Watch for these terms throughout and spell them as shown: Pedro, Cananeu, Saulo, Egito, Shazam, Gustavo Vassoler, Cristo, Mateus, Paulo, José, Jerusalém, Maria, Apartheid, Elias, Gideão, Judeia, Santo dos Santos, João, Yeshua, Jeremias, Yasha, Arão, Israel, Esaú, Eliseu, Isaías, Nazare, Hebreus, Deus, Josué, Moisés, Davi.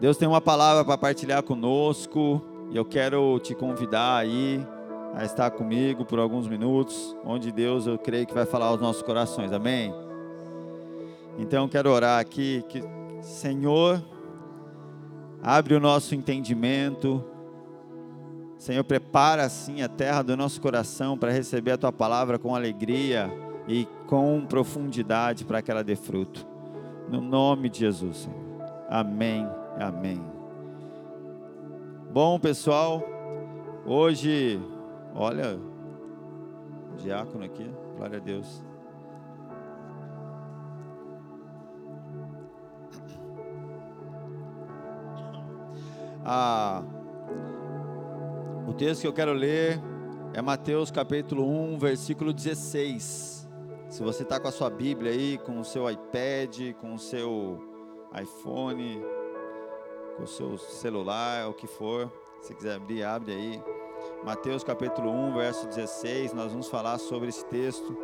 Deus tem uma palavra para partilhar conosco, e eu quero te convidar aí a estar comigo por alguns minutos, onde Deus, eu creio que vai falar aos nossos corações, amém? Então eu quero orar aqui, que Senhor, abre o nosso entendimento, Senhor, prepara assim a terra do nosso coração para receber a Tua palavra com alegria e com profundidade, para que ela dê fruto, no nome de Jesus, Senhor. Amém, amém. Bom, pessoal, hoje, olha, diácono aqui, glória a Deus. O texto que eu quero ler é Mateus capítulo 1, versículo 16. Se você está com a sua Bíblia aí, com o seu iPad, com o seu iPhone, o seu celular, o que for, se quiser abrir, abre aí, Mateus capítulo 1, verso 16, nós vamos falar sobre esse texto.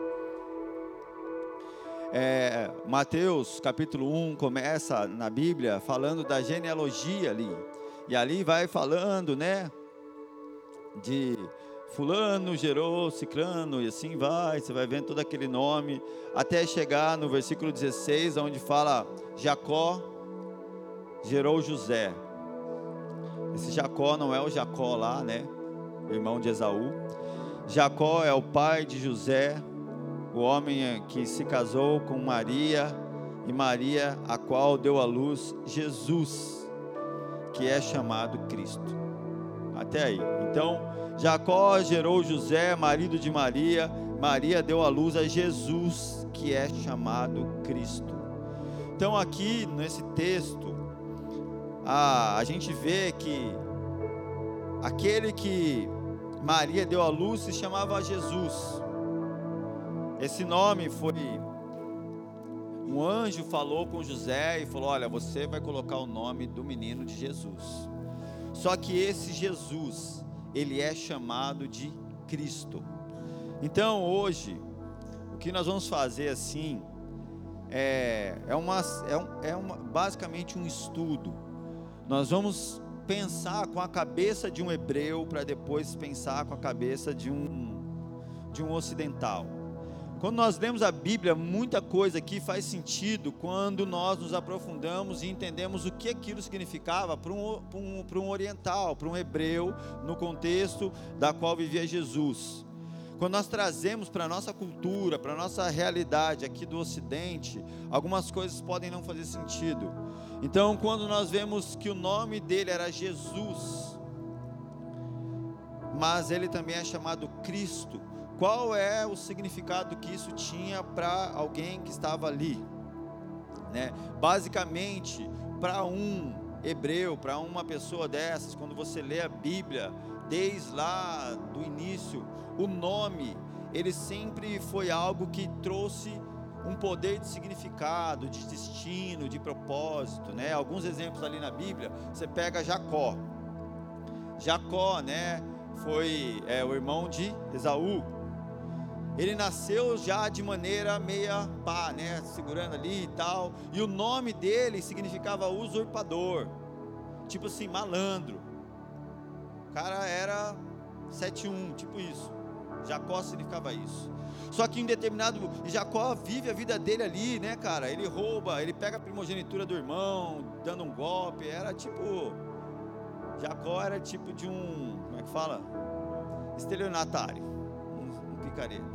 Mateus capítulo 1 começa na Bíblia falando da genealogia ali, e ali vai falando, né, de fulano gerou ciclano, e assim vai, você vai vendo todo aquele nome, até chegar no versículo 16, onde fala Jacó gerou José. Esse Jacó não é o Jacó lá, né, irmão de Esaú. Jacó é o pai de José, o homem que se casou com Maria, e Maria a qual deu à luz Jesus, que é chamado Cristo. Até aí. Então, Jacó gerou José, marido de Maria. Maria deu à luz a Jesus, que é chamado Cristo. Então, aqui nesse texto, a gente vê que aquele que Maria deu à luz se chamava Jesus. Esse nome foi... Um anjo falou com José e falou: olha, você vai colocar o nome do menino de Jesus. Só que esse Jesus, ele é chamado de Cristo. Então hoje, o que nós vamos fazer assim, basicamente um estudo. Nós vamos pensar com a cabeça de um hebreu, para depois pensar com a cabeça de um ocidental. Quando nós lemos a Bíblia, muita coisa aqui faz sentido quando nós nos aprofundamos e entendemos o que aquilo significava para um oriental, para um hebreu, no contexto da qual vivia Jesus. Quando nós trazemos para a nossa cultura, para a nossa realidade aqui do Ocidente, algumas coisas podem não fazer sentido. Então, quando nós vemos que o nome dele era Jesus, mas ele também é chamado Cristo, qual é o significado que isso tinha para alguém que estava ali, né? Basicamente, para um hebreu, para uma pessoa dessas, quando você lê a Bíblia, desde lá do início, o nome, ele sempre foi algo que trouxe um poder de significado, de destino, de propósito, né? Alguns exemplos ali na Bíblia, você pega Jacó. Jacó, né, foi o irmão de Esaú. Ele nasceu já de maneira meia pá, né, segurando ali e tal, e o nome dele significava usurpador, tipo assim, malandro, o cara era 7-1, tipo isso, Jacó significava isso. Só que em determinado, Jacó vive a vida dele ali, né, cara, ele rouba, ele pega a primogenitura do irmão, dando um golpe, Jacó era tipo de um, como é que fala? Estelionatário, um picareta.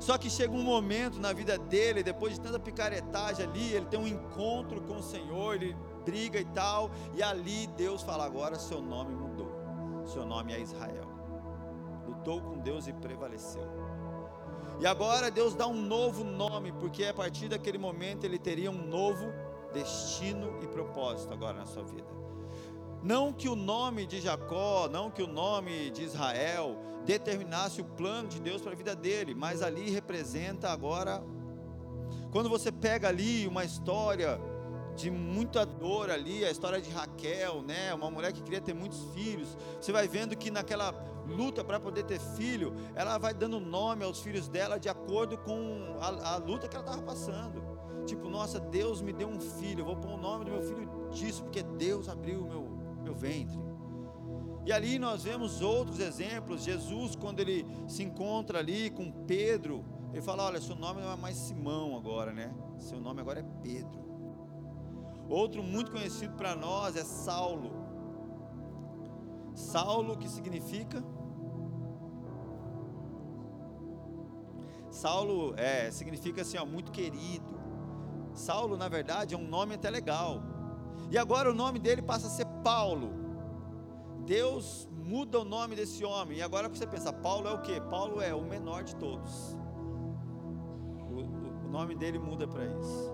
Só que chega um momento na vida dele, depois de tanta picaretagem ali, ele tem um encontro com o Senhor, ele briga e tal, e ali Deus fala: agora seu nome mudou, seu nome é Israel. Lutou com Deus e prevaleceu. E agora Deus dá um novo nome, porque a partir daquele momento ele teria um novo destino e propósito agora na sua vida. Não que o nome de Jacó, não que o nome de Israel determinasse o plano de Deus para a vida dele, mas ali representa agora, quando você pega ali uma história de muita dor ali, a história de Raquel, né, uma mulher que queria ter muitos filhos, você vai vendo que naquela luta para poder ter filho, ela vai dando nome aos filhos dela de acordo com a luta que ela estava passando. Tipo, nossa, Deus me deu um filho, eu vou pôr o nome do meu filho disso, porque Deus abriu o meu ventre. E ali nós vemos outros exemplos. Jesus, quando ele se encontra ali com Pedro, ele fala: olha, seu nome não é mais Simão agora, né? Seu nome agora é Pedro. Outro muito conhecido para nós é Saulo. Saulo, que significa? Saulo significa assim, ó, muito querido. Saulo, na verdade, é um nome até legal. E agora o nome dele passa a ser Paulo. Deus muda o nome desse homem. E agora você pensa, Paulo é o quê? Paulo é o menor de todos. O nome dele muda para isso.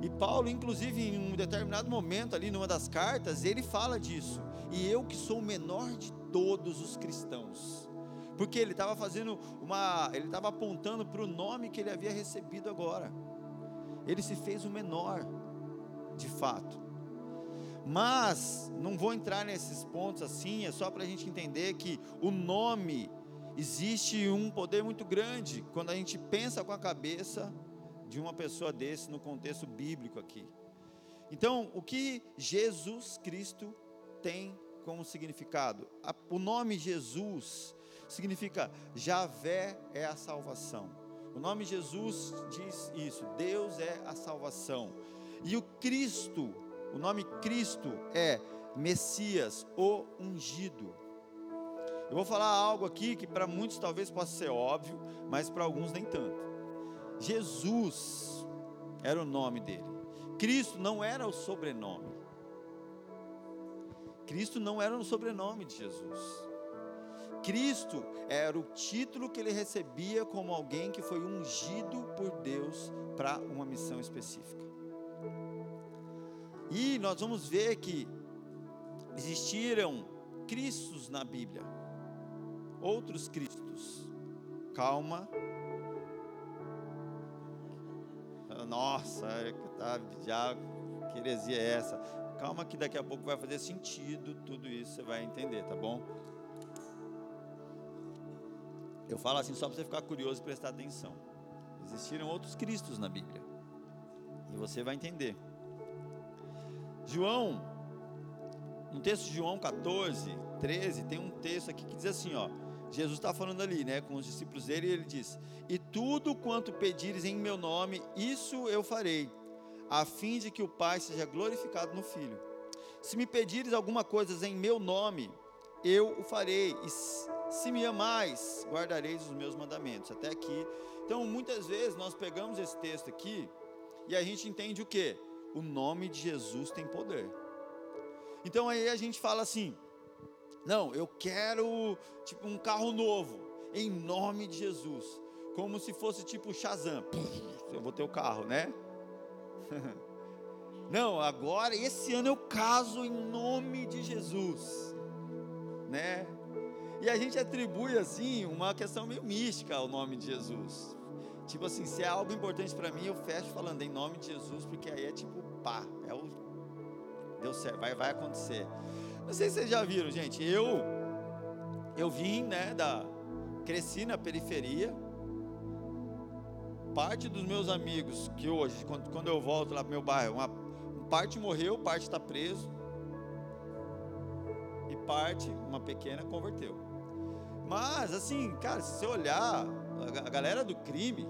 E Paulo, inclusive, em um determinado momento ali, numa das cartas, ele fala disso. E eu que sou o menor de todos os cristãos. Porque ele estava fazendo ele estava apontando para o nome que ele havia recebido agora. Ele se fez o menor, de fato. Mas não vou entrar nesses pontos assim, é só para a gente entender que o nome, existe um poder muito grande quando a gente pensa com a cabeça de uma pessoa desse no contexto bíblico aqui. Então, o que Jesus Cristo tem como significado? O nome Jesus significa Yavé é a salvação. O nome Jesus diz isso, Deus é a salvação. E o Cristo, o nome Cristo é Messias, o ungido. Eu vou falar algo aqui que para muitos talvez possa ser óbvio, mas para alguns nem tanto. Jesus era o nome dele. Cristo não era o sobrenome. Cristo não era o sobrenome de Jesus. Cristo era o título que ele recebia como alguém que foi ungido por Deus para uma missão específica. E nós vamos ver que existiram Cristos na Bíblia, outros Cristos. Calma. Nossa, já, que heresia é essa? Calma que daqui a pouco vai fazer sentido tudo isso, você vai entender, tá bom? Eu falo assim só para você ficar curioso e prestar atenção. Existiram outros Cristos na Bíblia. E você vai entender. João, no texto de João 14, 13, tem um texto aqui que diz assim, ó. Jesus está falando ali, né, com os discípulos dele, e ele diz: e tudo quanto pedires em meu nome, isso eu farei, a fim de que o Pai seja glorificado no Filho. Se me pedires alguma coisa em meu nome, eu o farei, e se me amais, guardareis os meus mandamentos. Até aqui. Então, muitas vezes nós pegamos esse texto aqui e a gente entende o quê? O nome de Jesus tem poder. Então aí a gente fala assim: não, eu quero tipo um carro novo, em nome de Jesus, como se fosse tipo Shazam, eu vou ter o carro, né? Não, agora, esse ano eu caso em nome de Jesus, né? E a gente atribui assim, uma questão meio mística ao nome de Jesus, tipo assim, se é algo importante para mim, eu fecho falando em nome de Jesus, porque aí é tipo, pá, é o deu certo, vai acontecer. Não sei se vocês já viram, gente, eu vim, né, cresci na periferia, parte dos meus amigos, que hoje, quando eu volto lá pro meu bairro, parte morreu, parte está preso, e parte, uma pequena, converteu. Mas, assim, cara, se você olhar, a galera do crime,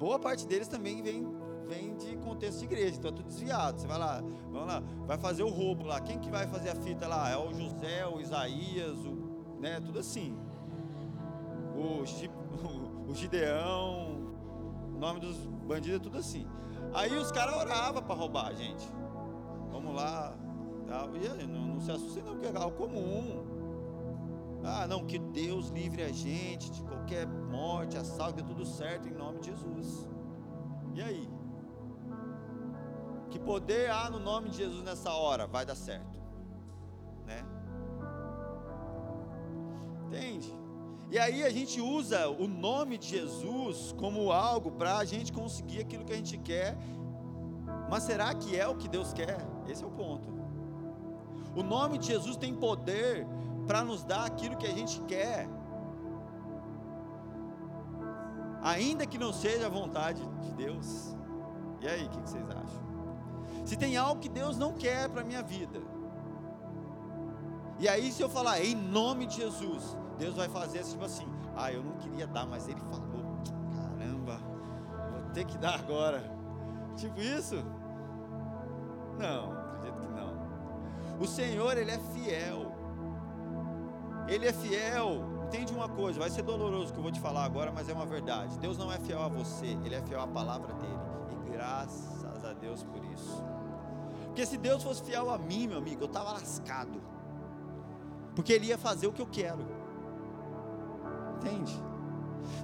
boa parte deles também vem de contexto de igreja, então é tudo desviado. Você vai lá, vamos lá, vai fazer o roubo lá, quem que vai fazer a fita lá? É o José, o Isaías, né, tudo assim, o Gideão, o nome dos bandidos é tudo assim. Aí os caras oravam para roubar a gente, vamos lá, tal. E aí, não se assustem não, que é algo comum. Ah, não, que Deus livre a gente de qualquer morte, assalto, é tudo certo em nome de Jesus. E aí? Que poder há no nome de Jesus nessa hora? Vai dar certo, né? Entende? E aí a gente usa o nome de Jesus como algo para a gente conseguir aquilo que a gente quer. Mas será que é o que Deus quer? Esse é o ponto. O nome de Jesus tem poder para nos dar aquilo que a gente quer, ainda que não seja a vontade de Deus. E aí, o que vocês acham? Se tem algo que Deus não quer para a minha vida, e aí se eu falar em nome de Jesus, Deus vai fazer tipo assim: ah, eu não queria dar, mas ele falou, caramba, vou ter que dar agora. Tipo isso? Não, acredito que não. O Senhor, ele é fiel. Ele é fiel. Entende uma coisa, vai ser doloroso o que eu vou te falar agora, mas é uma verdade. Deus não é fiel a você, ele é fiel à palavra dele. E graças a Deus por isso. Porque se Deus fosse fiel a mim, meu amigo, eu estava lascado. Porque ele ia fazer o que eu quero. Entende?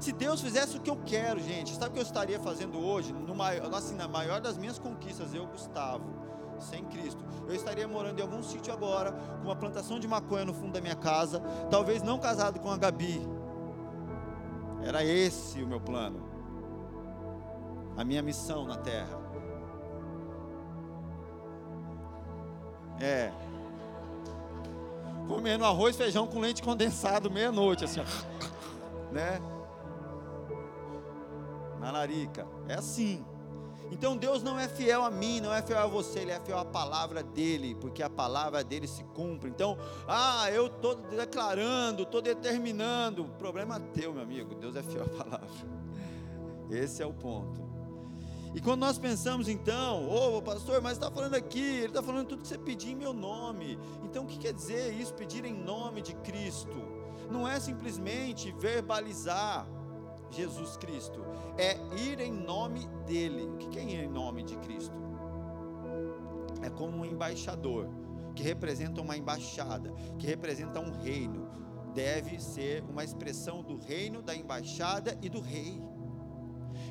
Se Deus fizesse o que eu quero, gente, sabe o que eu estaria fazendo hoje? Na maior das minhas conquistas, eu, Gustavo, sem Cristo, eu estaria morando em algum sítio agora, com uma plantação de maconha no fundo da minha casa, talvez não casado com a Gabi. Era esse o meu plano, a minha missão na terra. É, comendo arroz, feijão com leite condensado, meia-noite, assim, ó, né? Na larica, é assim. Então Deus não é fiel a mim, não é fiel a você, ele é fiel à palavra dele, porque a palavra dele se cumpre. Então, eu estou declarando, estou determinando, o problema é teu, meu amigo. Deus é fiel à palavra, esse é o ponto. E quando nós pensamos então, pastor, mas está falando aqui, ele está falando tudo que você pedir em meu nome. Então o que quer dizer isso, pedir em nome de Cristo? Não é simplesmente verbalizar Jesus Cristo, é ir em nome dele. O que é ir em nome de Cristo? É como um embaixador, que representa uma embaixada, que representa um reino, deve ser uma expressão do reino, da embaixada e do rei.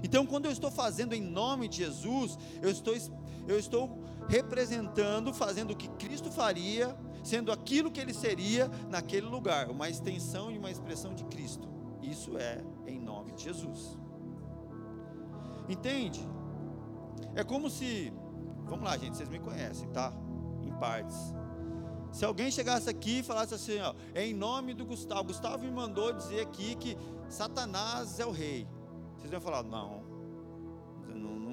Então quando eu estou fazendo em nome de Jesus, eu estou representando, fazendo o que Cristo faria, sendo aquilo que ele seria naquele lugar, uma extensão e uma expressão de Cristo. Isso é em nome de Jesus. Entende? É como se, vamos lá, gente, vocês me conhecem, tá? Em partes. Se alguém chegasse aqui e falasse assim, ó, em nome do Gustavo, Gustavo me mandou dizer aqui que Satanás é o rei. Vocês iam falar, não,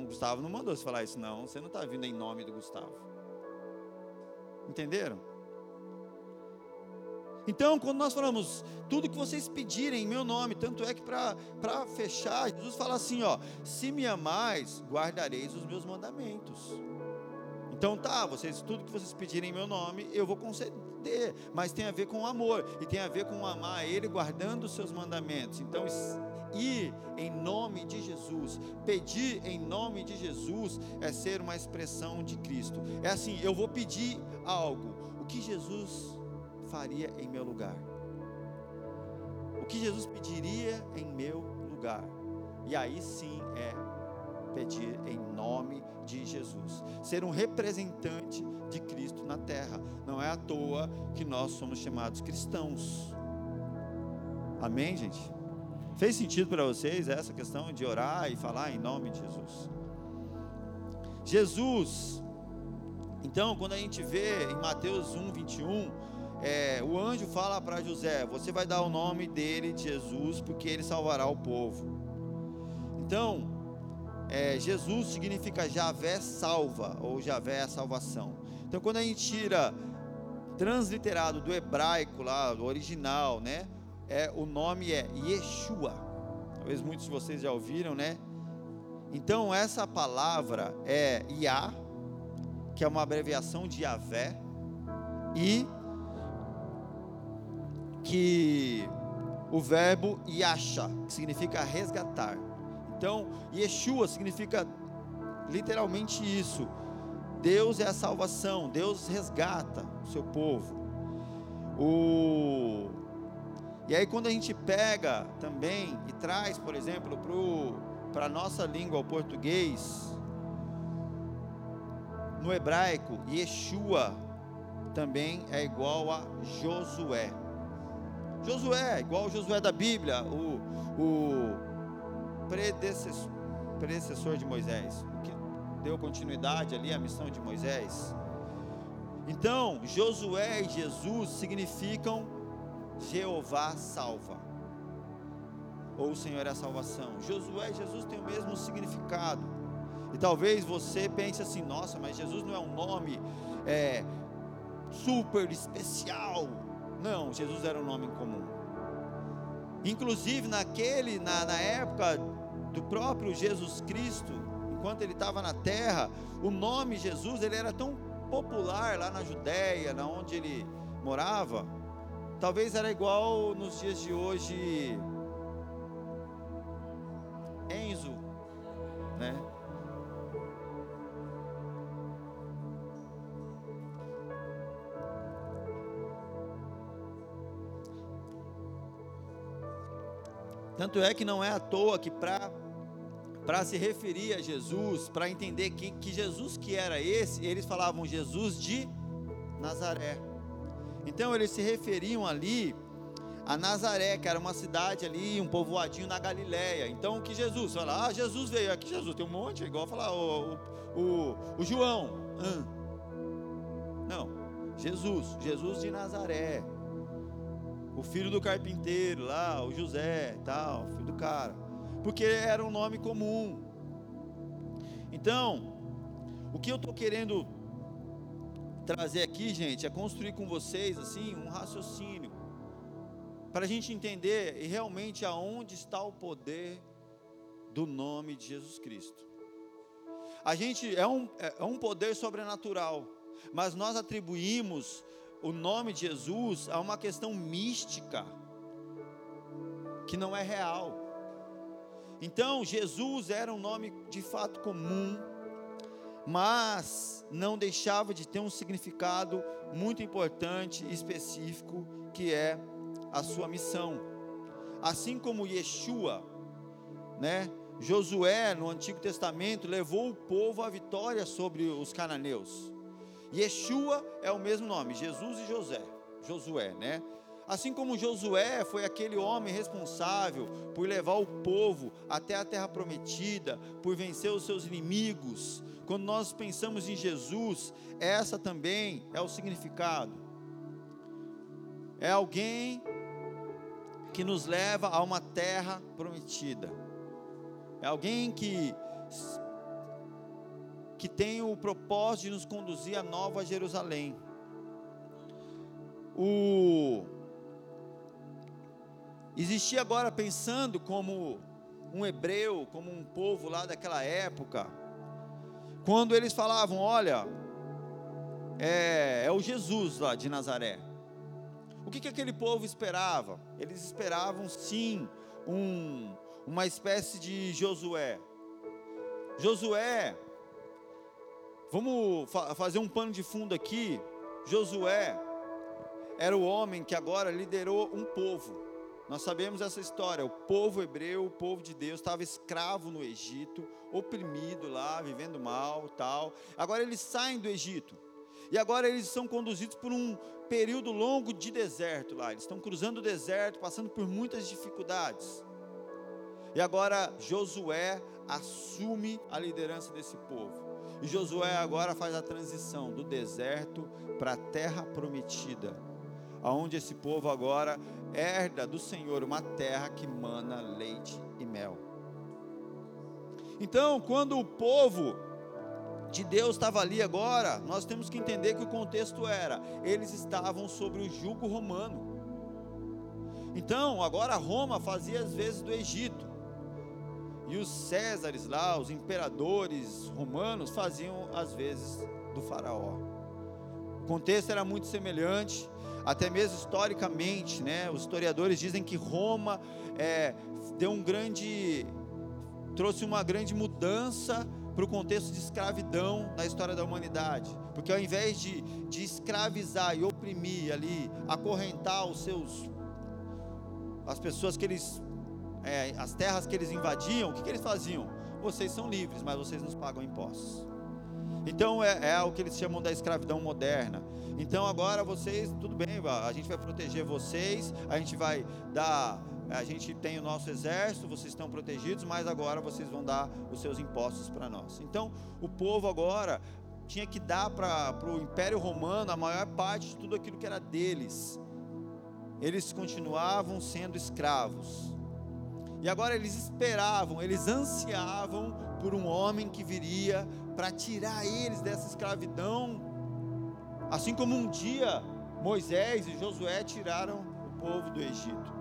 Gustavo não mandou você falar isso, não. Você não está vindo em nome do Gustavo. Entenderam? Então, quando nós falamos, tudo que vocês pedirem em meu nome, tanto é que para fechar, Jesus fala assim, ó, se me amais, guardareis os meus mandamentos. Então tá, tudo que vocês pedirem em meu nome, eu vou conceder, mas tem a ver com o amor, e tem a ver com amar ele, guardando os seus mandamentos. Então, ir em nome de Jesus, pedir em nome de Jesus, é ser uma expressão de Cristo. É assim, eu vou pedir algo, o que Jesus faria em meu lugar, o que Jesus pediria em meu lugar, e aí sim é pedir em nome de Jesus, ser um representante de Cristo na terra. Não é à toa que nós somos chamados cristãos, amém, gente? Fez sentido para vocês essa questão de orar e falar em nome de Jesus? Então quando a gente vê em Mateus 1:21, o anjo fala para José, você vai dar o nome dele, de Jesus, porque ele salvará o povo. Então, Jesus significa Yavé salva, ou Yavé é a salvação. Então quando a gente tira, transliterado do hebraico lá, do original, né, o nome é Yeshua, talvez muitos de vocês já ouviram, né? Então essa palavra é Yah, que é uma abreviação de Yavé, e que o verbo Yasha, que significa resgatar. Então Yeshua significa literalmente isso, Deus é a salvação, Deus resgata o seu povo. E aí quando a gente pega também e traz, por exemplo, para a nossa língua, o português, no hebraico, Yeshua também é igual a Josué. Josué, igual o Josué da Bíblia, o predecessor de Moisés, que deu continuidade ali à missão de Moisés. Então, Josué e Jesus significam Jeová salva, ou o Senhor é a salvação. Josué e Jesus têm o mesmo significado. E talvez você pense assim: nossa, mas Jesus não é um nome super especial. Não, Jesus era um nome comum. Inclusive na época do próprio Jesus Cristo, enquanto ele estava na terra, o nome Jesus, ele era tão popular lá na Judéia, na onde ele morava. Talvez era igual nos dias de hoje, Enzo, né? Tanto é que não é à toa que para se referir a Jesus, para entender que Jesus que era esse, eles falavam Jesus de Nazaré. Então eles se referiam ali a Nazaré, que era uma cidade ali, um povoadinho na Galileia. Então que Jesus, fala, Jesus veio, aqui Jesus tem um monte, é igual falar o João, não, Jesus de Nazaré, o filho do carpinteiro lá, o José, tal, filho do cara, porque era um nome comum. Então, o que eu estou querendo trazer aqui, gente, é construir com vocês, assim, um raciocínio, para a gente entender realmente aonde está o poder do nome de Jesus Cristo. A gente, é um poder sobrenatural, mas nós atribuímos o nome de Jesus é uma questão mística, que não é real. Então, Jesus era um nome de fato comum, mas não deixava de ter um significado muito importante e específico, que é a sua missão. Assim como Yeshua, né? Josué, no Antigo Testamento, levou o povo à vitória sobre os cananeus. Yeshua é o mesmo nome, Jesus e Josué, né? Assim como Josué foi aquele homem responsável por levar o povo até a terra prometida, por vencer os seus inimigos, quando nós pensamos em Jesus, essa também é o significado. É alguém que nos leva a uma terra prometida. É alguém que tem o propósito de nos conduzir à Nova Jerusalém. Existia agora, pensando como um hebreu, como um povo lá daquela época, quando eles falavam, olha, é o Jesus lá de Nazaré. O que aquele povo esperava? Eles esperavam sim uma espécie de Josué. Josué, vamos fazer um pano de fundo aqui. Josué era o homem que agora liderou um povo. Nós sabemos essa história. O povo hebreu, o povo de Deus, estava escravo no Egito, oprimido lá, vivendo mal, tal. Agora eles saem do Egito. E agora eles são conduzidos por um período longo de deserto lá. Eles estão cruzando o deserto, passando por muitas dificuldades. E agora Josué assume a liderança desse povo. E Josué agora faz a transição do deserto para a terra prometida, aonde esse povo agora herda do Senhor uma terra que mana leite e mel. Então, quando o povo de Deus estava ali agora, nós temos que entender que o contexto era, eles estavam sobre o jugo romano. Então, agora Roma fazia as vezes do Egito. E os césares lá, os imperadores romanos, faziam as vezes do faraó. O contexto era muito semelhante, até mesmo historicamente, né? Os historiadores dizem que Roma trouxe uma grande mudança para o contexto de escravidão na história da humanidade, porque ao invés de escravizar e oprimir ali, acorrentar as pessoas que eles as terras que eles invadiam, o que eles faziam? Vocês são livres, mas vocês nos pagam impostos. Então é o que eles chamam da escravidão moderna. Então agora vocês, tudo bem, a gente vai proteger vocês, a gente tem o nosso exército, vocês estão protegidos, mas agora vocês vão dar os seus impostos para nós. Então o povo agora tinha que dar para o Império Romano a maior parte de tudo aquilo que era deles. Eles continuavam sendo escravos. E agora eles esperavam, eles ansiavam por um homem que viria para tirar eles dessa escravidão, assim como um dia Moisés e Josué tiraram o povo do Egito.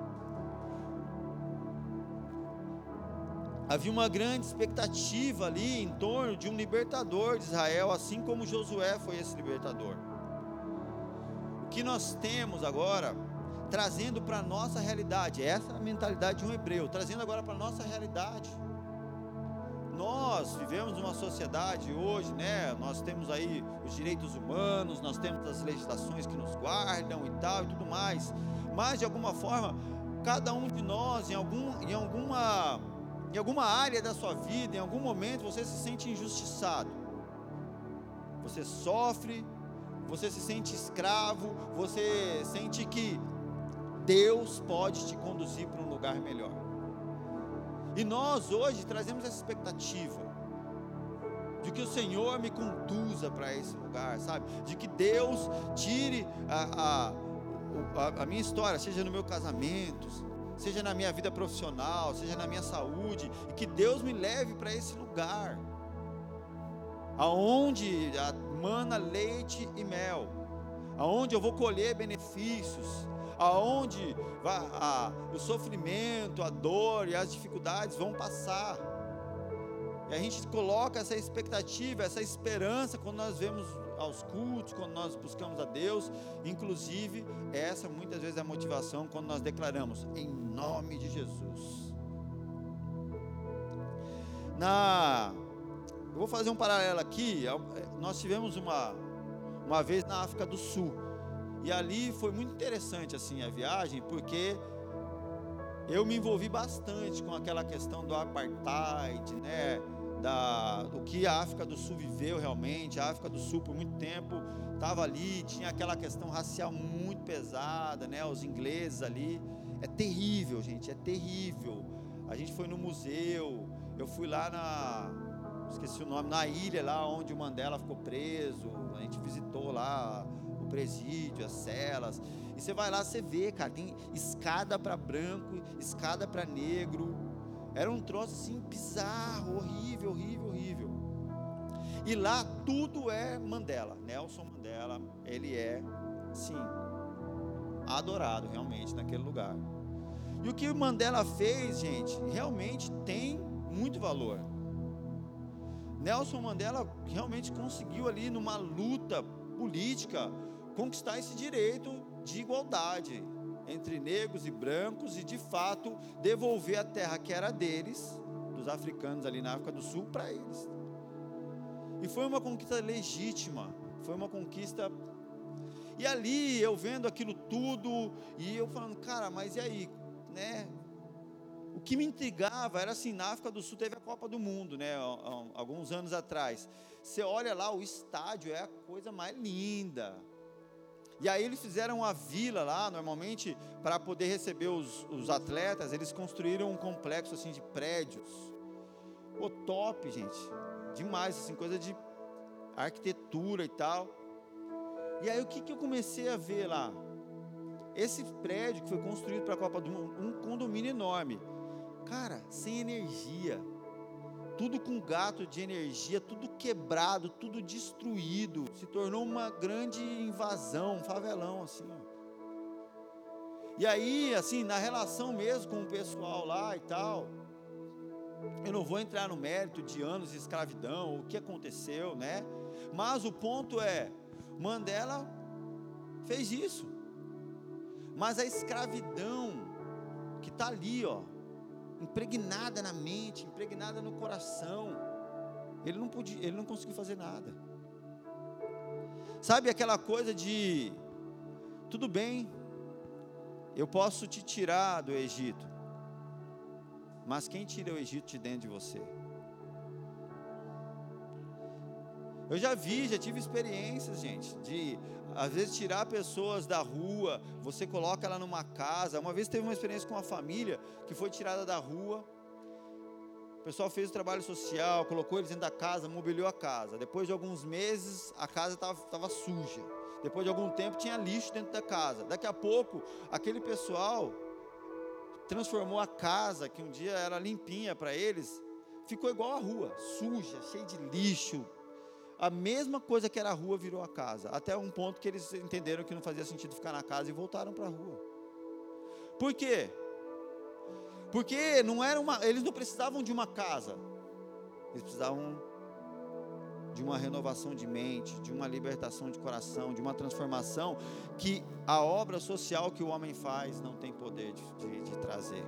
Havia uma grande expectativa ali em torno de um libertador de Israel, assim como Josué foi esse libertador. O que nós temos agora, trazendo para a nossa realidade, essa é a mentalidade de um hebreu, trazendo agora para a nossa realidade. Nós vivemos numa sociedade hoje, né? Nós temos aí os direitos humanos, nós temos as legislações que nos guardam e tal e tudo mais, mas de alguma forma, cada um de nós em alguma área da sua vida, em algum momento você se sente injustiçado, você sofre, você se sente escravo, você sente que Deus pode te conduzir para um lugar melhor. E nós hoje trazemos essa expectativa de que o Senhor me conduza para esse lugar, sabe? De que Deus tire a minha história, seja no meu casamento, seja na minha vida profissional, seja na minha saúde, e que Deus me leve para esse lugar, aonde mana leite e mel, aonde eu vou colher benefícios, aonde o sofrimento, a dor e as dificuldades vão passar. E a gente coloca essa expectativa, essa esperança quando nós vemos aos cultos, quando nós buscamos a Deus. Inclusive, essa muitas vezes é a motivação quando nós declaramos em nome de Jesus. Eu vou fazer um paralelo aqui. Nós tivemos uma vez na África do Sul, e ali foi muito interessante assim a viagem, porque eu me envolvi bastante com aquela questão do apartheid, né? Do que a África do Sul viveu realmente. A África do Sul por muito tempo estava ali, tinha aquela questão racial muito pesada, né? Os ingleses ali, é terrível, gente, é terrível. A gente foi no museu, eu fui lá na ilha lá onde o Mandela ficou preso, a gente visitou lá o presídio, as celas, e você vai lá, você vê, cara, tem escada para branco, escada para negro. Era um troço assim bizarro, horrível, horrível, horrível. E lá tudo é Mandela. Nelson Mandela, ele é, sim, adorado realmente naquele lugar. E o que o Mandela fez, gente, realmente tem muito valor. Nelson Mandela realmente conseguiu ali numa luta política conquistar esse direito de igualdade entre negros e brancos, e de fato devolver a terra que era deles, dos africanos ali na África do Sul, para eles. E foi uma conquista legítima, foi uma conquista. E ali eu vendo aquilo tudo, e eu falando, cara, mas e aí, né? O que me intrigava era assim, na África do Sul teve a Copa do Mundo, né, alguns anos atrás. Você olha lá, o estádio é a coisa mais linda. E aí eles fizeram uma vila lá, normalmente, para poder receber os atletas. Eles construíram um complexo assim de prédios. Pô, top, gente, demais, assim, coisa de arquitetura e tal. E aí o que eu comecei a ver lá? Esse prédio que foi construído para a Copa do Mundo, um condomínio enorme, cara, sem energia, tudo com gato de energia, tudo quebrado, tudo destruído, se tornou uma grande invasão, um favelão assim, ó. E aí, assim, na relação mesmo com o pessoal lá e tal, eu não vou entrar no mérito de anos de escravidão, o que aconteceu, né? Mas o ponto é, Mandela fez isso, mas a escravidão que está ali, ó, impregnada na mente, impregnada no coração, ele não conseguiu fazer nada, sabe? Aquela coisa de, tudo bem, eu posso te tirar do Egito, mas quem tira o Egito de dentro de você? Eu já tive experiências, gente, de às vezes tirar pessoas da rua, você coloca ela numa casa. Uma vez teve uma experiência com uma família que foi tirada da rua, o pessoal fez o trabalho social, colocou eles dentro da casa, mobiliou a casa. Depois de alguns meses a casa estava suja, depois de algum tempo tinha lixo dentro da casa, daqui a pouco aquele pessoal transformou a casa, que um dia era limpinha para eles, ficou igual a rua, suja, cheia de lixo. A mesma coisa que era a rua virou a casa, até um ponto que eles entenderam que não fazia sentido ficar na casa e voltaram para a rua. Por quê? Porque não era uma, eles não precisavam de uma casa, eles precisavam de uma renovação de mente, de uma libertação de coração, de uma transformação que a obra social que o homem faz não tem poder de trazer.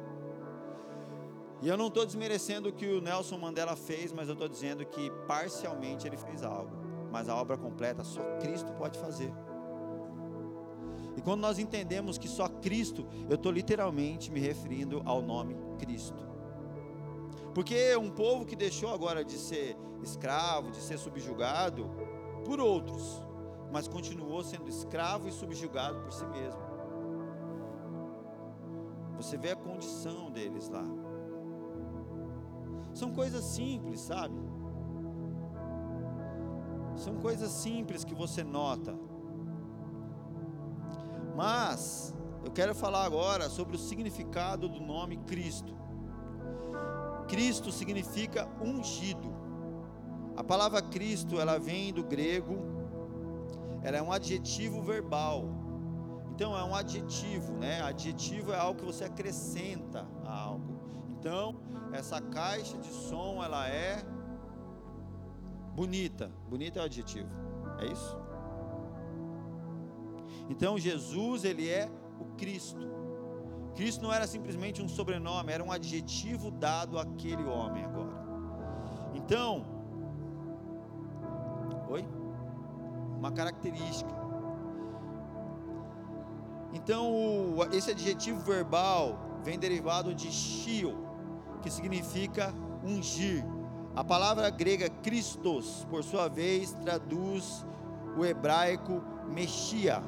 E eu não estou desmerecendo o que o Nelson Mandela fez, mas eu estou dizendo que parcialmente ele fez algo, mas a obra completa só Cristo pode fazer. E quando nós entendemos que só Cristo, eu estou literalmente me referindo ao nome Cristo. Porque um povo que deixou agora de ser escravo, de ser subjugado por outros, mas continuou sendo escravo e subjugado por si mesmo. Você vê a condição deles lá. São coisas simples, sabe? São coisas simples que você nota. Mas eu quero falar agora sobre o significado do nome Cristo. Cristo significa ungido. A palavra Cristo, ela vem do grego, ela é um adjetivo verbal. Então é um adjetivo, né? Adjetivo é algo que você acrescenta a algo. Então, essa caixa de som, ela é bonita. Bonita é o adjetivo. É isso? Então Jesus, ele é o Cristo. Cristo não era simplesmente um sobrenome, era um adjetivo dado àquele homem agora. Então, uma característica. Então, esse adjetivo verbal vem derivado de shio, que significa ungir. A palavra grega Christos, por sua vez, traduz o hebraico Messias,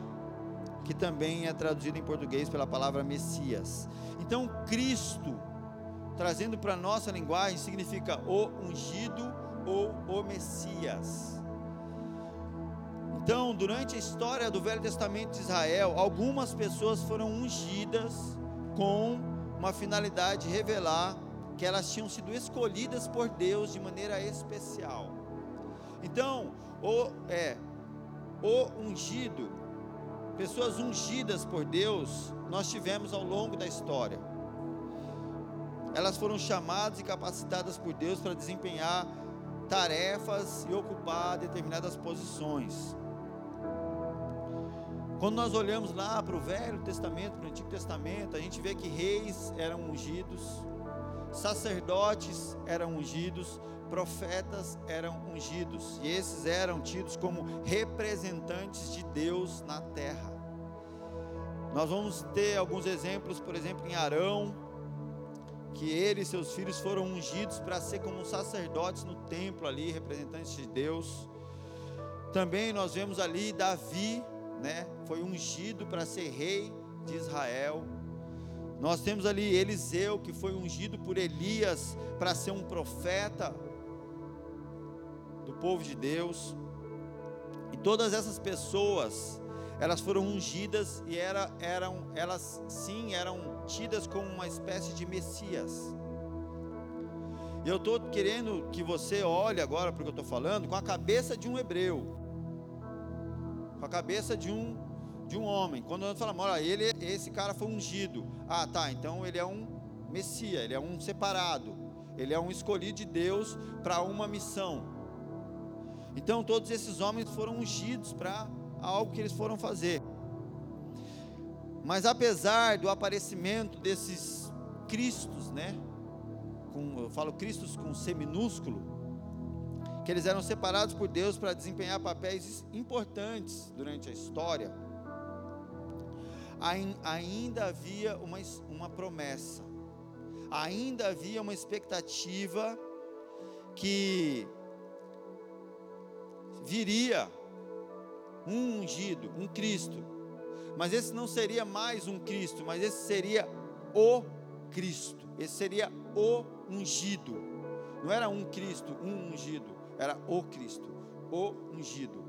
que também é traduzido em português pela palavra Messias. Então Cristo, trazendo para a nossa linguagem, significa o ungido ou o Messias. Então, durante a história do Velho Testamento de Israel, algumas pessoas foram ungidas com uma finalidade de revelar que elas tinham sido escolhidas por Deus de maneira especial. Então, o ungido, pessoas ungidas por Deus, nós tivemos ao longo da história. Elas foram chamadas e capacitadas por Deus para desempenhar tarefas e ocupar determinadas posições. Quando nós olhamos lá para o Velho Testamento, para o Antigo Testamento, a gente vê que reis eram ungidos, sacerdotes eram ungidos, profetas eram ungidos, e esses eram tidos como representantes de Deus na terra. Nós vamos ter alguns exemplos, por exemplo, em Arão, que ele e seus filhos foram ungidos para ser como sacerdotes no templo ali, representantes de Deus. Também nós vemos ali Davi, né, foi ungido para ser rei de Israel. Nós temos ali Eliseu, que foi ungido por Elias para ser um profeta do povo de Deus. E todas essas pessoas, elas foram ungidas e eram tidas como uma espécie de Messias. E eu estou querendo que você olhe agora para o que eu estou falando com a cabeça de um hebreu, com a cabeça de um homem. Quando nós falamos, olha, esse cara foi ungido, ah tá, então ele é um Messias, ele é um separado, ele é um escolhido de Deus para uma missão. Então todos esses homens foram ungidos para algo que eles foram fazer. Mas apesar do aparecimento desses Cristos, né, eu falo Cristos com C minúsculo, que eles eram separados por Deus para desempenhar papéis importantes durante a história, ainda havia uma promessa, ainda havia uma expectativa que viria um ungido, um Cristo, mas esse não seria mais um Cristo, mas esse seria o Cristo, esse seria o ungido. Não era um Cristo, um ungido, era o Cristo, o ungido.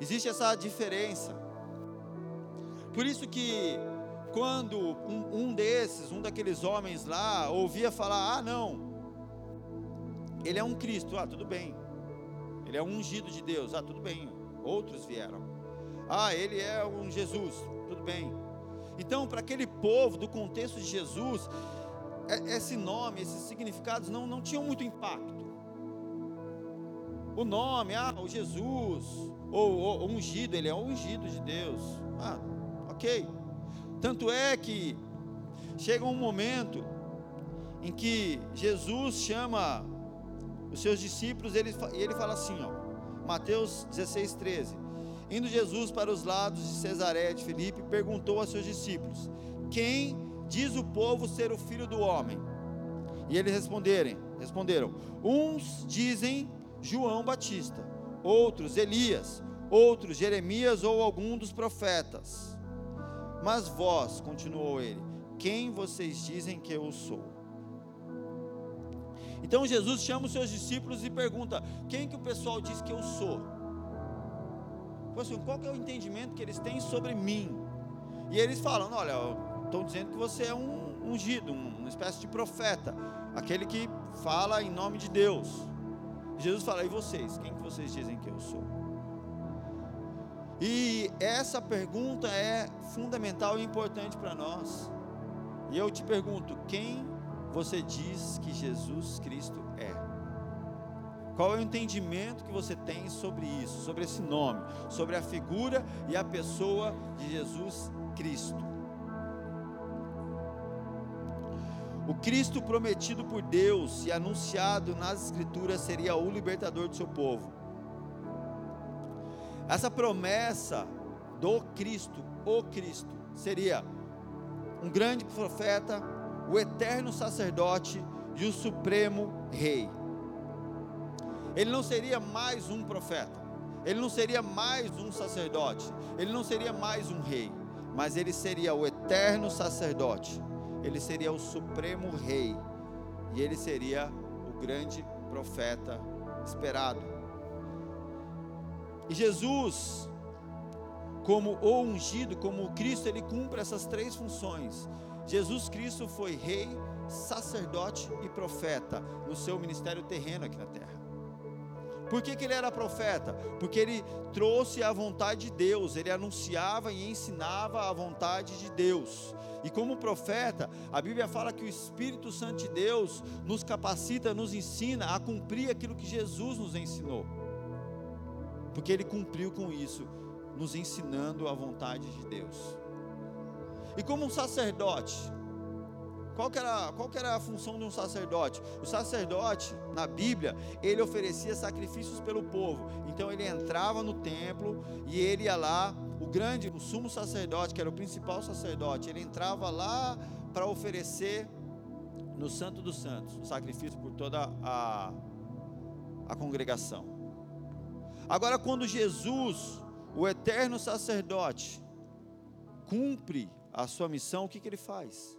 Existe essa diferença. Por isso que quando um daqueles homens lá ouvia falar, ah não, ele é um Cristo, ah, tudo bem. Ele é um ungido de Deus, ah, tudo bem. Outros vieram. Ah, ele é um Jesus, tudo bem. Então, para aquele povo, do contexto de Jesus, esse nome, esses significados não tinham muito impacto. O nome, ah, o Jesus, ou o ungido, ele é o ungido de Deus. Ah, ok. Tanto é que chega um momento em que Jesus chama os seus discípulos, ele fala assim, ó, Mateus 16:13, indo Jesus para os lados de Cesaré de Filipe, perguntou a seus discípulos, quem diz o povo ser o filho do homem? E eles responderam, uns dizem João Batista, outros Elias, outros Jeremias ou algum dos profetas. Mas vós, continuou ele, quem vocês dizem que eu sou? Então Jesus chama os seus discípulos e pergunta, quem que o pessoal diz que eu sou? Qual que é o entendimento que eles têm sobre mim? E eles falam, olha, estão dizendo que você é um ungido, uma espécie de profeta, aquele que fala em nome de Deus. Jesus fala, e vocês, quem que vocês dizem que eu sou? E essa pergunta é fundamental e importante para nós. E eu te pergunto, quem você diz que Jesus Cristo é? Qual é o entendimento que você tem sobre isso, sobre esse nome, sobre a figura e a pessoa de Jesus Cristo? O Cristo prometido por Deus e anunciado nas Escrituras seria o libertador do seu povo. Essa promessa do Cristo, o Cristo, seria um grande profeta, o eterno sacerdote e o supremo rei. Ele não seria mais um profeta, ele não seria mais um sacerdote, ele não seria mais um rei, mas ele seria o eterno sacerdote, ele seria o supremo rei e ele seria o grande profeta esperado. E Jesus, como o ungido, como o Cristo, ele cumpre essas três funções. Jesus Cristo foi rei, sacerdote e profeta no seu ministério terreno aqui na terra. Por que ele era profeta? Porque ele trouxe a vontade de Deus, ele anunciava e ensinava a vontade de Deus. E como profeta, a Bíblia fala que o Espírito Santo de Deus nos capacita, nos ensina a cumprir aquilo que Jesus nos ensinou. Porque ele cumpriu com isso, nos ensinando a vontade de Deus. E como um sacerdote, qual que era a função de um sacerdote? O sacerdote, na Bíblia, ele oferecia sacrifícios pelo povo. Então ele entrava no templo e ele ia lá, o sumo sacerdote, que era o principal sacerdote, ele entrava lá para oferecer no Santo dos Santos, o sacrifício por toda a congregação. Agora, quando Jesus, o eterno sacerdote, cumpre a sua missão, o que ele faz?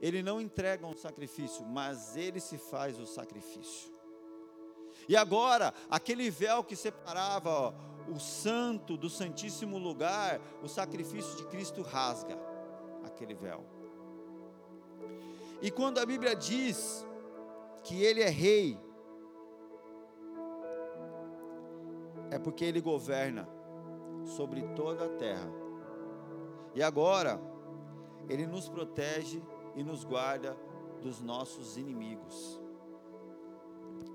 Ele não entrega um sacrifício, mas ele se faz o sacrifício. E agora, aquele véu que separava o santo do santíssimo lugar, o sacrifício de Cristo rasga aquele véu. E quando a Bíblia diz que ele é rei, é porque ele governa sobre toda a terra. E agora, ele nos protege e nos guarda dos nossos inimigos.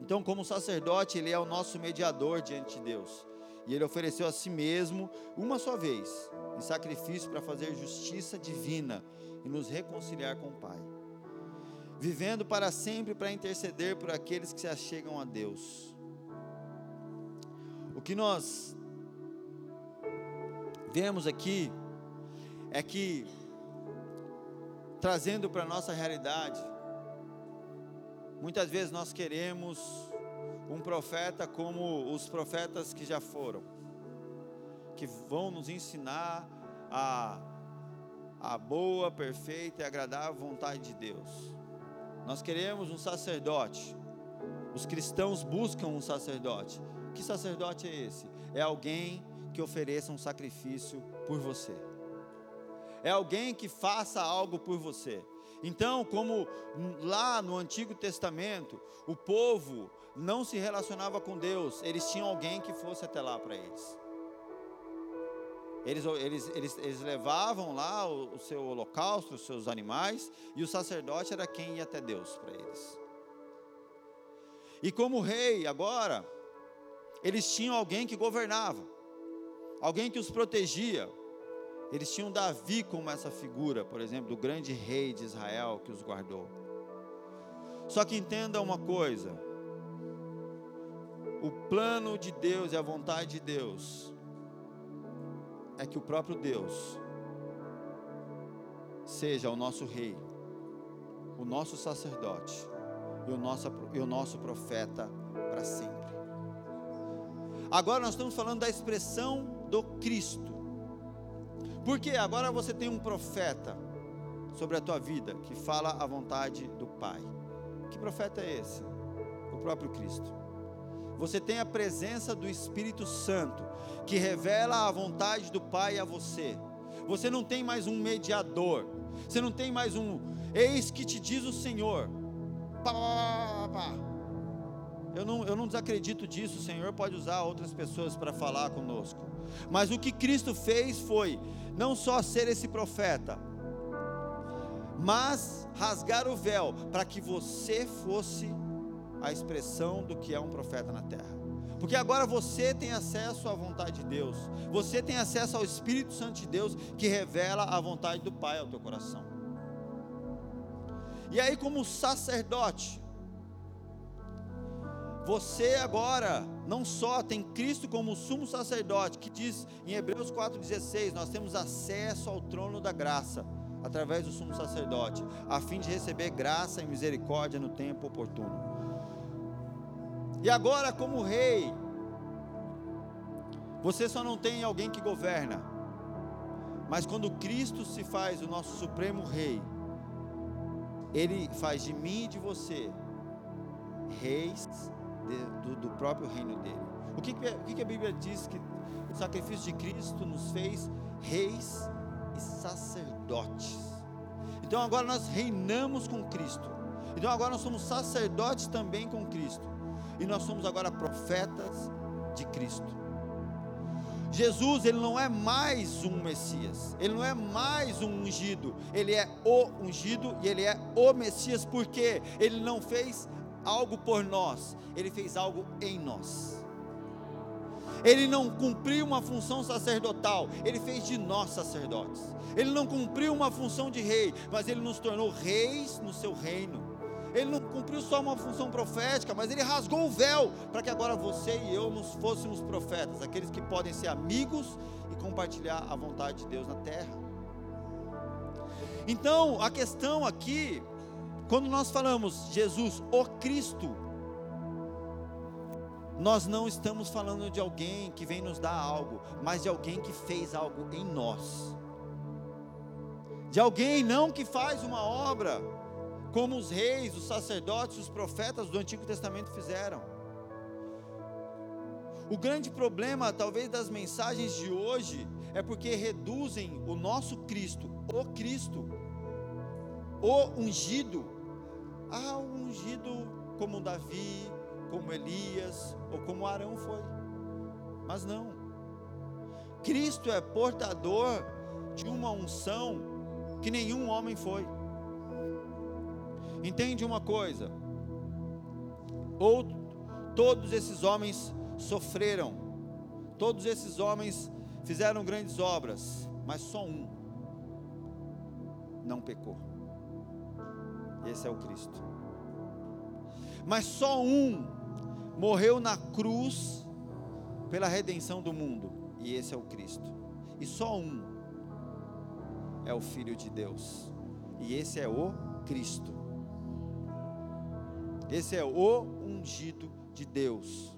Então, como sacerdote, ele é o nosso mediador diante de Deus. E ele ofereceu a si mesmo, uma só vez, em sacrifício para fazer justiça divina e nos reconciliar com o Pai. Vivendo para sempre para interceder por aqueles que se achegam a Deus. O que nós vemos aqui é que, trazendo para a nossa realidade, muitas vezes nós queremos um profeta como os profetas que já foram, que vão nos ensinar a boa, perfeita e agradável vontade de Deus. Nós queremos um sacerdote. Os cristãos buscam um sacerdote. Que sacerdote é esse? É alguém que ofereça um sacrifício por você. É alguém que faça algo por você. Então, como lá no Antigo Testamento, o povo não se relacionava com Deus, eles tinham alguém que fosse até lá para eles. Eles levavam lá o seu holocausto, os seus animais, e o sacerdote era quem ia até Deus para eles. E como rei agora, eles tinham alguém que governava, alguém que os protegia. Eles tinham Davi como essa figura, por exemplo, do grande rei de Israel que os guardou. Só que entenda uma coisa: o plano de Deus e a vontade de Deus é que o próprio Deus seja o nosso rei, o nosso sacerdote e o nosso profeta para sempre. Agora nós estamos falando da expressão do Cristo, porque agora você tem um profeta sobre a tua vida que fala a vontade do Pai. Que profeta é esse? O próprio Cristo. Você tem a presença do Espírito Santo, que revela a vontade do Pai a você. Você não tem mais um mediador, você não tem mais um, eis que te diz o Senhor, Eu não desacredito disso. O Senhor pode usar outras pessoas para falar conosco, mas o que Cristo fez foi, não só ser esse profeta, mas rasgar o véu, para que você fosse a expressão do que é um profeta na terra, porque agora você tem acesso à vontade de Deus, você tem acesso ao Espírito Santo de Deus, que revela a vontade do Pai ao teu coração. E aí, como sacerdote, você agora não só tem Cristo como sumo sacerdote, que diz em Hebreus 4,16, nós temos acesso ao trono da graça, através do sumo sacerdote, a fim de receber graça e misericórdia no tempo oportuno. E agora, como rei, você só não tem alguém que governa, mas quando Cristo se faz o nosso supremo rei, Ele faz de mim e de você reis do próprio reino dele. O que a Bíblia diz? Que o sacrifício de Cristo nos fez reis e sacerdotes. Então agora nós reinamos com Cristo, então agora nós somos sacerdotes também com Cristo, e nós somos agora profetas de Cristo. Jesus, Ele não é mais um Messias, Ele não é mais um ungido, Ele é o ungido e Ele é o Messias, porque Ele não fez algo por nós, Ele fez algo em nós. Ele não cumpriu uma função sacerdotal, Ele fez de nós sacerdotes. Ele não cumpriu uma função de rei, mas Ele nos tornou reis no seu reino. Ele não cumpriu só uma função profética, mas Ele rasgou o véu, para que agora você e eu nos fôssemos profetas, aqueles que podem ser amigos e compartilhar a vontade de Deus na terra. Então, a questão aqui, quando nós falamos Jesus, o Cristo, nós não estamos falando de alguém que vem nos dar algo, mas de alguém que fez algo em nós, de alguém não que faz uma obra, como os reis, os sacerdotes, os profetas do Antigo Testamento fizeram. O grande problema, talvez, das mensagens de hoje, é porque reduzem o nosso Cristo, o ungido, a um ungido como Davi, como Elias, ou como Arão foi. Mas não, Cristo é portador de uma unção que nenhum homem foi. Entende uma coisa: ou todos esses homens sofreram, todos esses homens fizeram grandes obras, mas só um não pecou. Esse é o Cristo. Mas só um morreu na cruz pela redenção do mundo, e esse é o Cristo. E só um é o Filho de Deus, e esse é o Cristo. Esse é o ungido de Deus.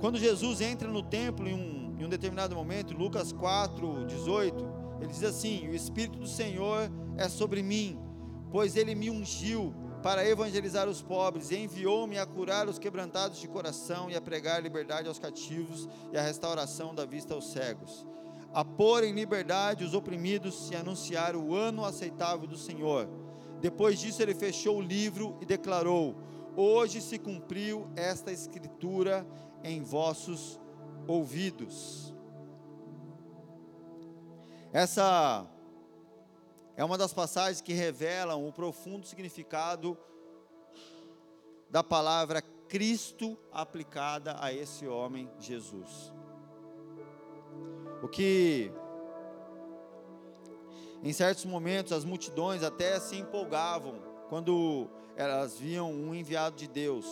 Quando Jesus entra no templo em um determinado momento, Lucas 4:18, Ele diz assim: o Espírito do Senhor é sobre mim, pois Ele me ungiu para evangelizar os pobres, e enviou-me a curar os quebrantados de coração, e a pregar liberdade aos cativos, e a restauração da vista aos cegos, a pôr em liberdade os oprimidos e anunciar o ano aceitável do Senhor. Depois disso ele fechou o livro e declarou: hoje se cumpriu esta escritura em vossos ouvidos. Essa é uma das passagens que revelam o profundo significado da palavra Cristo aplicada a esse homem Jesus. O que, em certos momentos, as multidões até se empolgavam quando elas viam um enviado de Deus,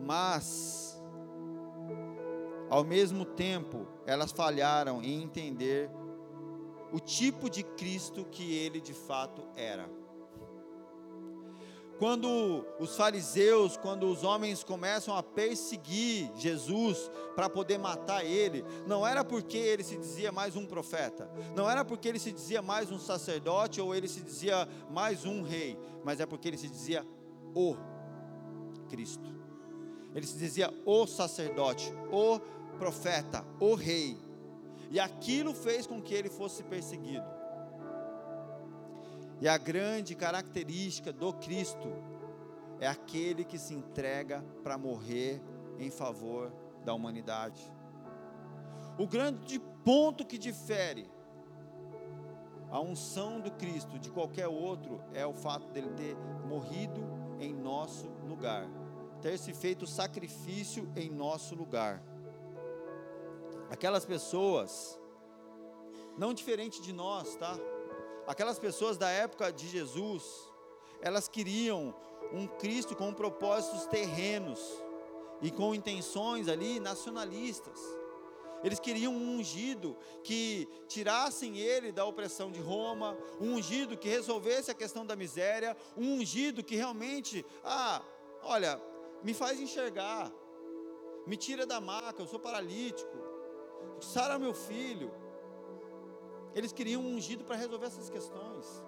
mas, ao mesmo tempo, elas falharam em entender o tipo de Cristo que ele de fato era. Quando os fariseus, quando os homens começam a perseguir Jesus para poder matar ele, não era porque ele se dizia mais um profeta, não era porque ele se dizia mais um sacerdote, ou ele se dizia mais um rei, mas é porque ele se dizia o Cristo, ele se dizia o sacerdote, o profeta, o rei, e aquilo fez com que ele fosse perseguido. E a grande característica do Cristo é aquele que se entrega para morrer em favor da humanidade. O grande ponto que difere a unção do Cristo de qualquer outro é o fato dele ter morrido em nosso lugar, ter se feito sacrifício em nosso lugar. Aquelas pessoas, não diferente de nós, tá? Aquelas pessoas da época de Jesus, elas queriam um Cristo com propósitos terrenos e com intenções ali nacionalistas. Eles queriam um ungido que tirassem ele da opressão de Roma, um ungido que resolvesse a questão da miséria, um ungido que realmente, olha, me faz enxergar, me tira da maca, eu sou paralítico, sara meu filho. Eles queriam um ungido para resolver essas questões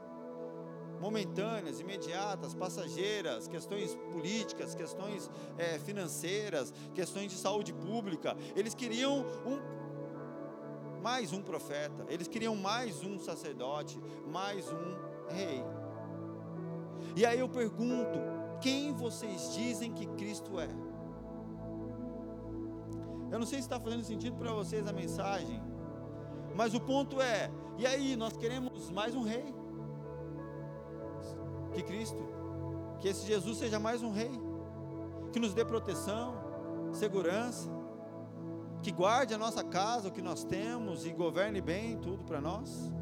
momentâneas, imediatas, passageiras, questões políticas, questões financeiras, questões de saúde pública. Eles queriam mais um profeta, eles queriam mais um sacerdote, mais um rei. E aí eu pergunto, quem vocês dizem que Cristo é? Eu não sei se está fazendo sentido para vocês a mensagem, mas o ponto é, e aí, nós queremos mais um rei? Que Cristo, que esse Jesus seja mais um rei, que nos dê proteção, segurança, que guarde a nossa casa, o que nós temos, e governe bem tudo para nós.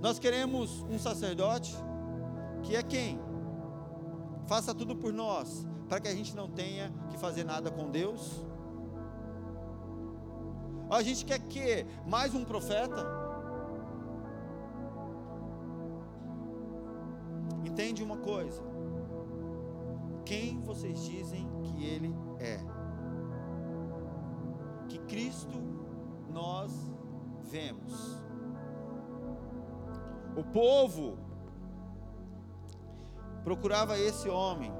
Nós queremos um sacerdote, que é quem? Faça tudo por nós, para que a gente não tenha que fazer nada com Deus. A gente quer que mais um profeta? Entende uma coisa? Quem vocês dizem que ele é? Que Cristo nós vemos. O povo procurava esse homem.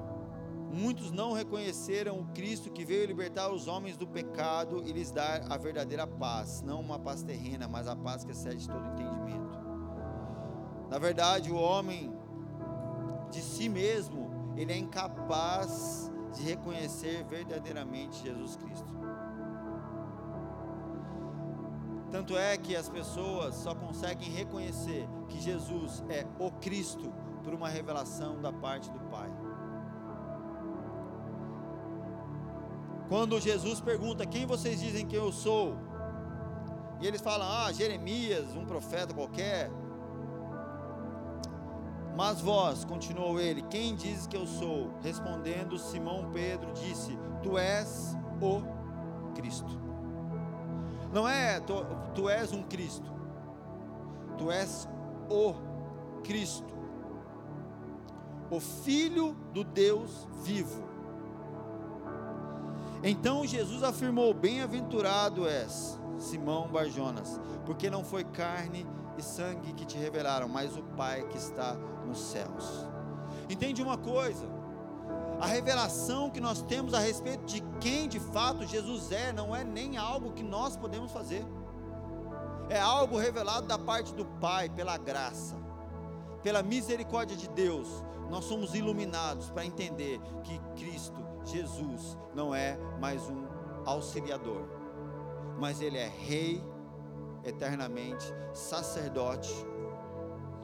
Muitos não reconheceram o Cristo que veio libertar os homens do pecado e lhes dar a verdadeira paz, não uma paz terrena, mas a paz que excede todo entendimento. Na verdade, o homem de si mesmo, ele é incapaz de reconhecer verdadeiramente Jesus Cristo. Tanto é que as pessoas só conseguem reconhecer que Jesus é o Cristo por uma revelação da parte do Pai. Quando Jesus pergunta, quem vocês dizem que eu sou? E eles falam, Jeremias, um profeta qualquer. Mas vós, continuou ele, quem dizes que eu sou? Respondendo Simão Pedro, disse, tu és o Cristo. Não é, tu és um Cristo. Tu és o Cristo. O Filho do Deus vivo. Então Jesus afirmou, bem-aventurado és, Simão Barjonas, porque não foi carne e sangue que te revelaram, mas o Pai que está nos céus. Entende uma coisa? A revelação que nós temos a respeito de quem de fato Jesus é, não é nem algo que nós podemos fazer. é algo revelado da parte do Pai, pela graça, pela misericórdia de Deus. Nós somos iluminados para entender que Cristo, Jesus, não é mais um auxiliador, mas Ele é Rei eternamente, sacerdote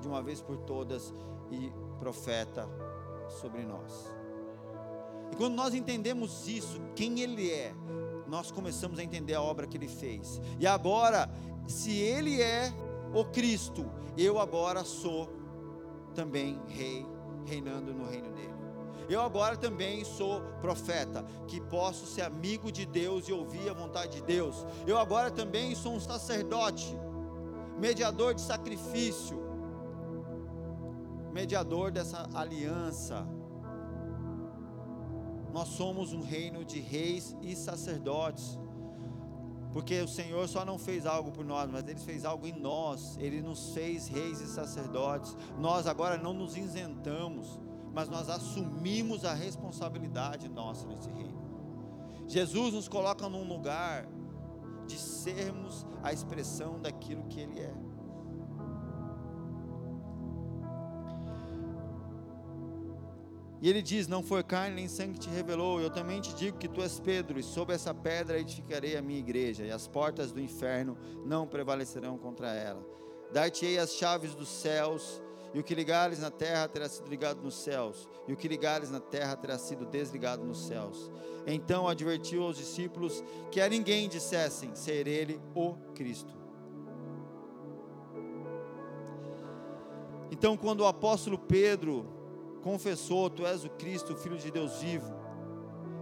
de uma vez por todas e profeta sobre nós. E quando nós entendemos isso, quem Ele é, nós começamos a entender a obra que Ele fez. E agora, se Ele é o Cristo, eu agora sou também Rei, reinando no reino dEle. Eu agora também sou profeta, que posso ser amigo de Deus e ouvir a vontade de Deus. Eu agora também sou um sacerdote, mediador de sacrifício, mediador dessa aliança. Nós somos um reino de reis e sacerdotes, porque o Senhor só não fez algo por nós, mas Ele fez algo em nós. Ele nos fez reis e sacerdotes. Nós agora não nos isentamos, mas nós assumimos a responsabilidade nossa nesse reino. Jesus nos coloca num lugar de sermos a expressão daquilo que Ele é. E Ele diz: não foi carne nem sangue que te revelou, eu também te digo que tu és Pedro, e sobre essa pedra edificarei a minha igreja, e as portas do inferno não prevalecerão contra ela. Dar-te-ei as chaves dos céus, e o que ligares na terra terá sido ligado nos céus, e o que ligares na terra terá sido desligado nos céus. Então advertiu aos discípulos que a ninguém dissessem ser Ele o Cristo. Então, quando o apóstolo Pedro confessou: tu és o Cristo, o Filho de Deus vivo,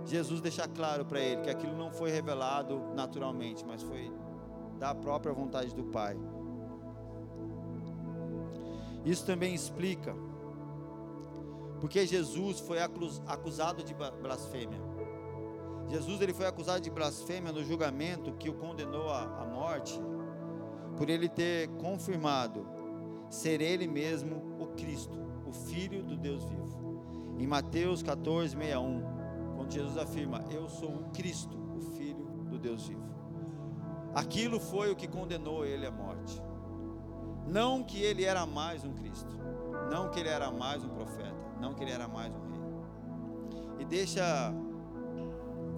Jesus deixa claro para ele que aquilo não foi revelado naturalmente, mas foi da própria vontade do Pai. Isso também explica porque Jesus foi acusado de blasfêmia. Jesus, ele foi acusado de blasfêmia no julgamento que o condenou à morte, por ele ter confirmado ser ele mesmo o Cristo, o Filho do Deus vivo. Em Mateus 14, 61, quando Jesus afirma: eu sou o Cristo, o Filho do Deus vivo. Aquilo foi o que condenou ele à morte. Não que ele era mais um Cristo, não que ele era mais um profeta, não que ele era mais um rei. E deixa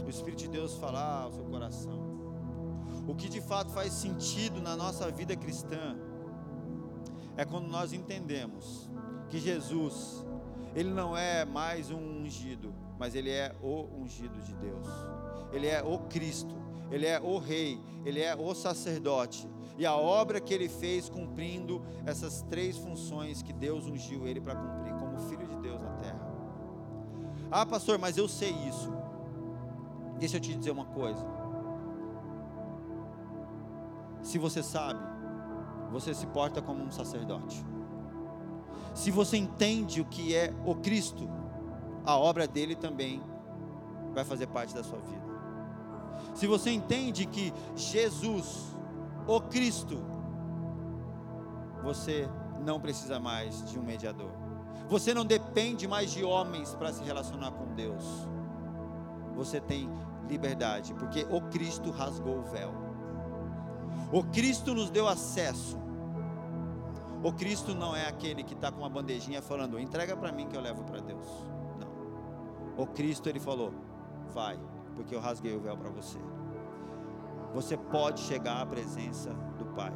o Espírito de Deus falar ao seu coração. O que de fato faz sentido na nossa vida cristã é quando nós entendemos que Jesus, ele não é mais um ungido, mas ele é o ungido de Deus. Ele é o Cristo, ele é o Rei, ele é o sacerdote. E a obra que ele fez cumprindo essas três funções que Deus ungiu ele para cumprir como Filho de Deus na terra. Ah, pastor, mas eu sei isso. Deixa eu te dizer uma coisa. Se você sabe, você se porta como um sacerdote. Se você entende o que é o Cristo, a obra dele também vai fazer parte da sua vida. Se você entende que Jesus, o Cristo, você não precisa mais de um mediador. Você não depende mais de homens para se relacionar com Deus. Você tem liberdade, porque o Cristo rasgou o véu. O Cristo nos deu acesso. O Cristo não é aquele que está com uma bandejinha falando: entrega para mim que eu levo para Deus. Não. O Cristo, ele falou: vai, porque eu rasguei o véu para você. Você pode chegar à presença do Pai.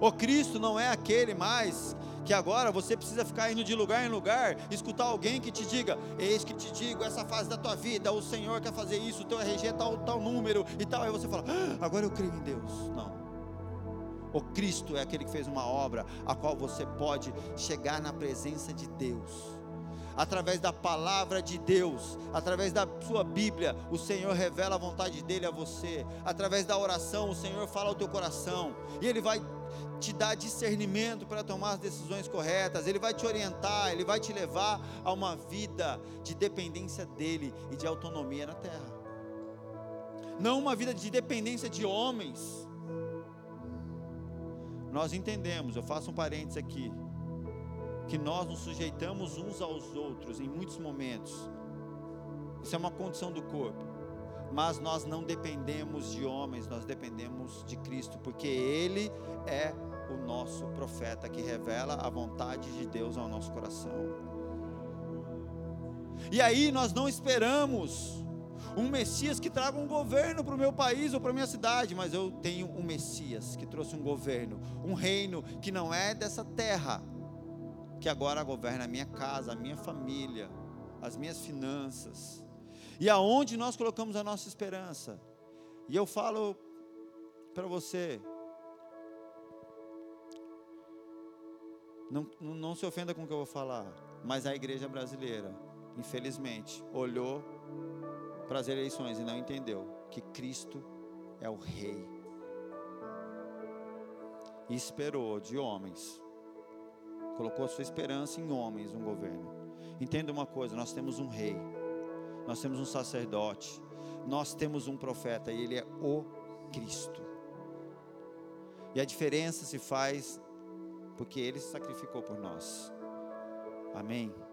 O Cristo não é aquele mais que agora você precisa ficar indo de lugar em lugar, escutar alguém que te diga: eis que te digo, essa fase da tua vida, o Senhor quer fazer isso, o teu RG é tal número e tal. Aí você fala: ah, agora eu creio em Deus. Não. O Cristo é aquele que fez uma obra a qual você pode chegar na presença de Deus. Através da palavra de Deus, através da sua Bíblia, o Senhor revela a vontade dele a você. Através da oração, o Senhor fala ao teu coração, e ele vai te dar discernimento para tomar as decisões corretas. Ele vai te orientar, ele vai te levar a uma vida de dependência dele e de autonomia na terra. Não uma vida de dependência de homens. Nós entendemos, eu faço um parênteses aqui, que nós nos sujeitamos uns aos outros em muitos momentos. Isso é uma condição do corpo, mas nós não dependemos de homens, nós dependemos de Cristo, porque Ele é o nosso profeta, que revela a vontade de Deus ao nosso coração. E aí nós não esperamos um Messias que traga um governo para o meu país ou para a minha cidade, mas eu tenho um Messias que trouxe um governo, um reino que não é dessa terra, que agora governa a minha casa, a minha família, as minhas finanças, e aonde nós colocamos a nossa esperança. E eu falo para você, não se ofenda com o que eu vou falar, mas a igreja brasileira, infelizmente, olhou para as eleições e não entendeu que Cristo é o Rei, e esperou de homens, colocou a sua esperança em homens, um governo. Entenda uma coisa, nós temos um rei, nós temos um sacerdote, nós temos um profeta, e ele é o Cristo. E a diferença se faz porque ele se sacrificou por nós. Amém?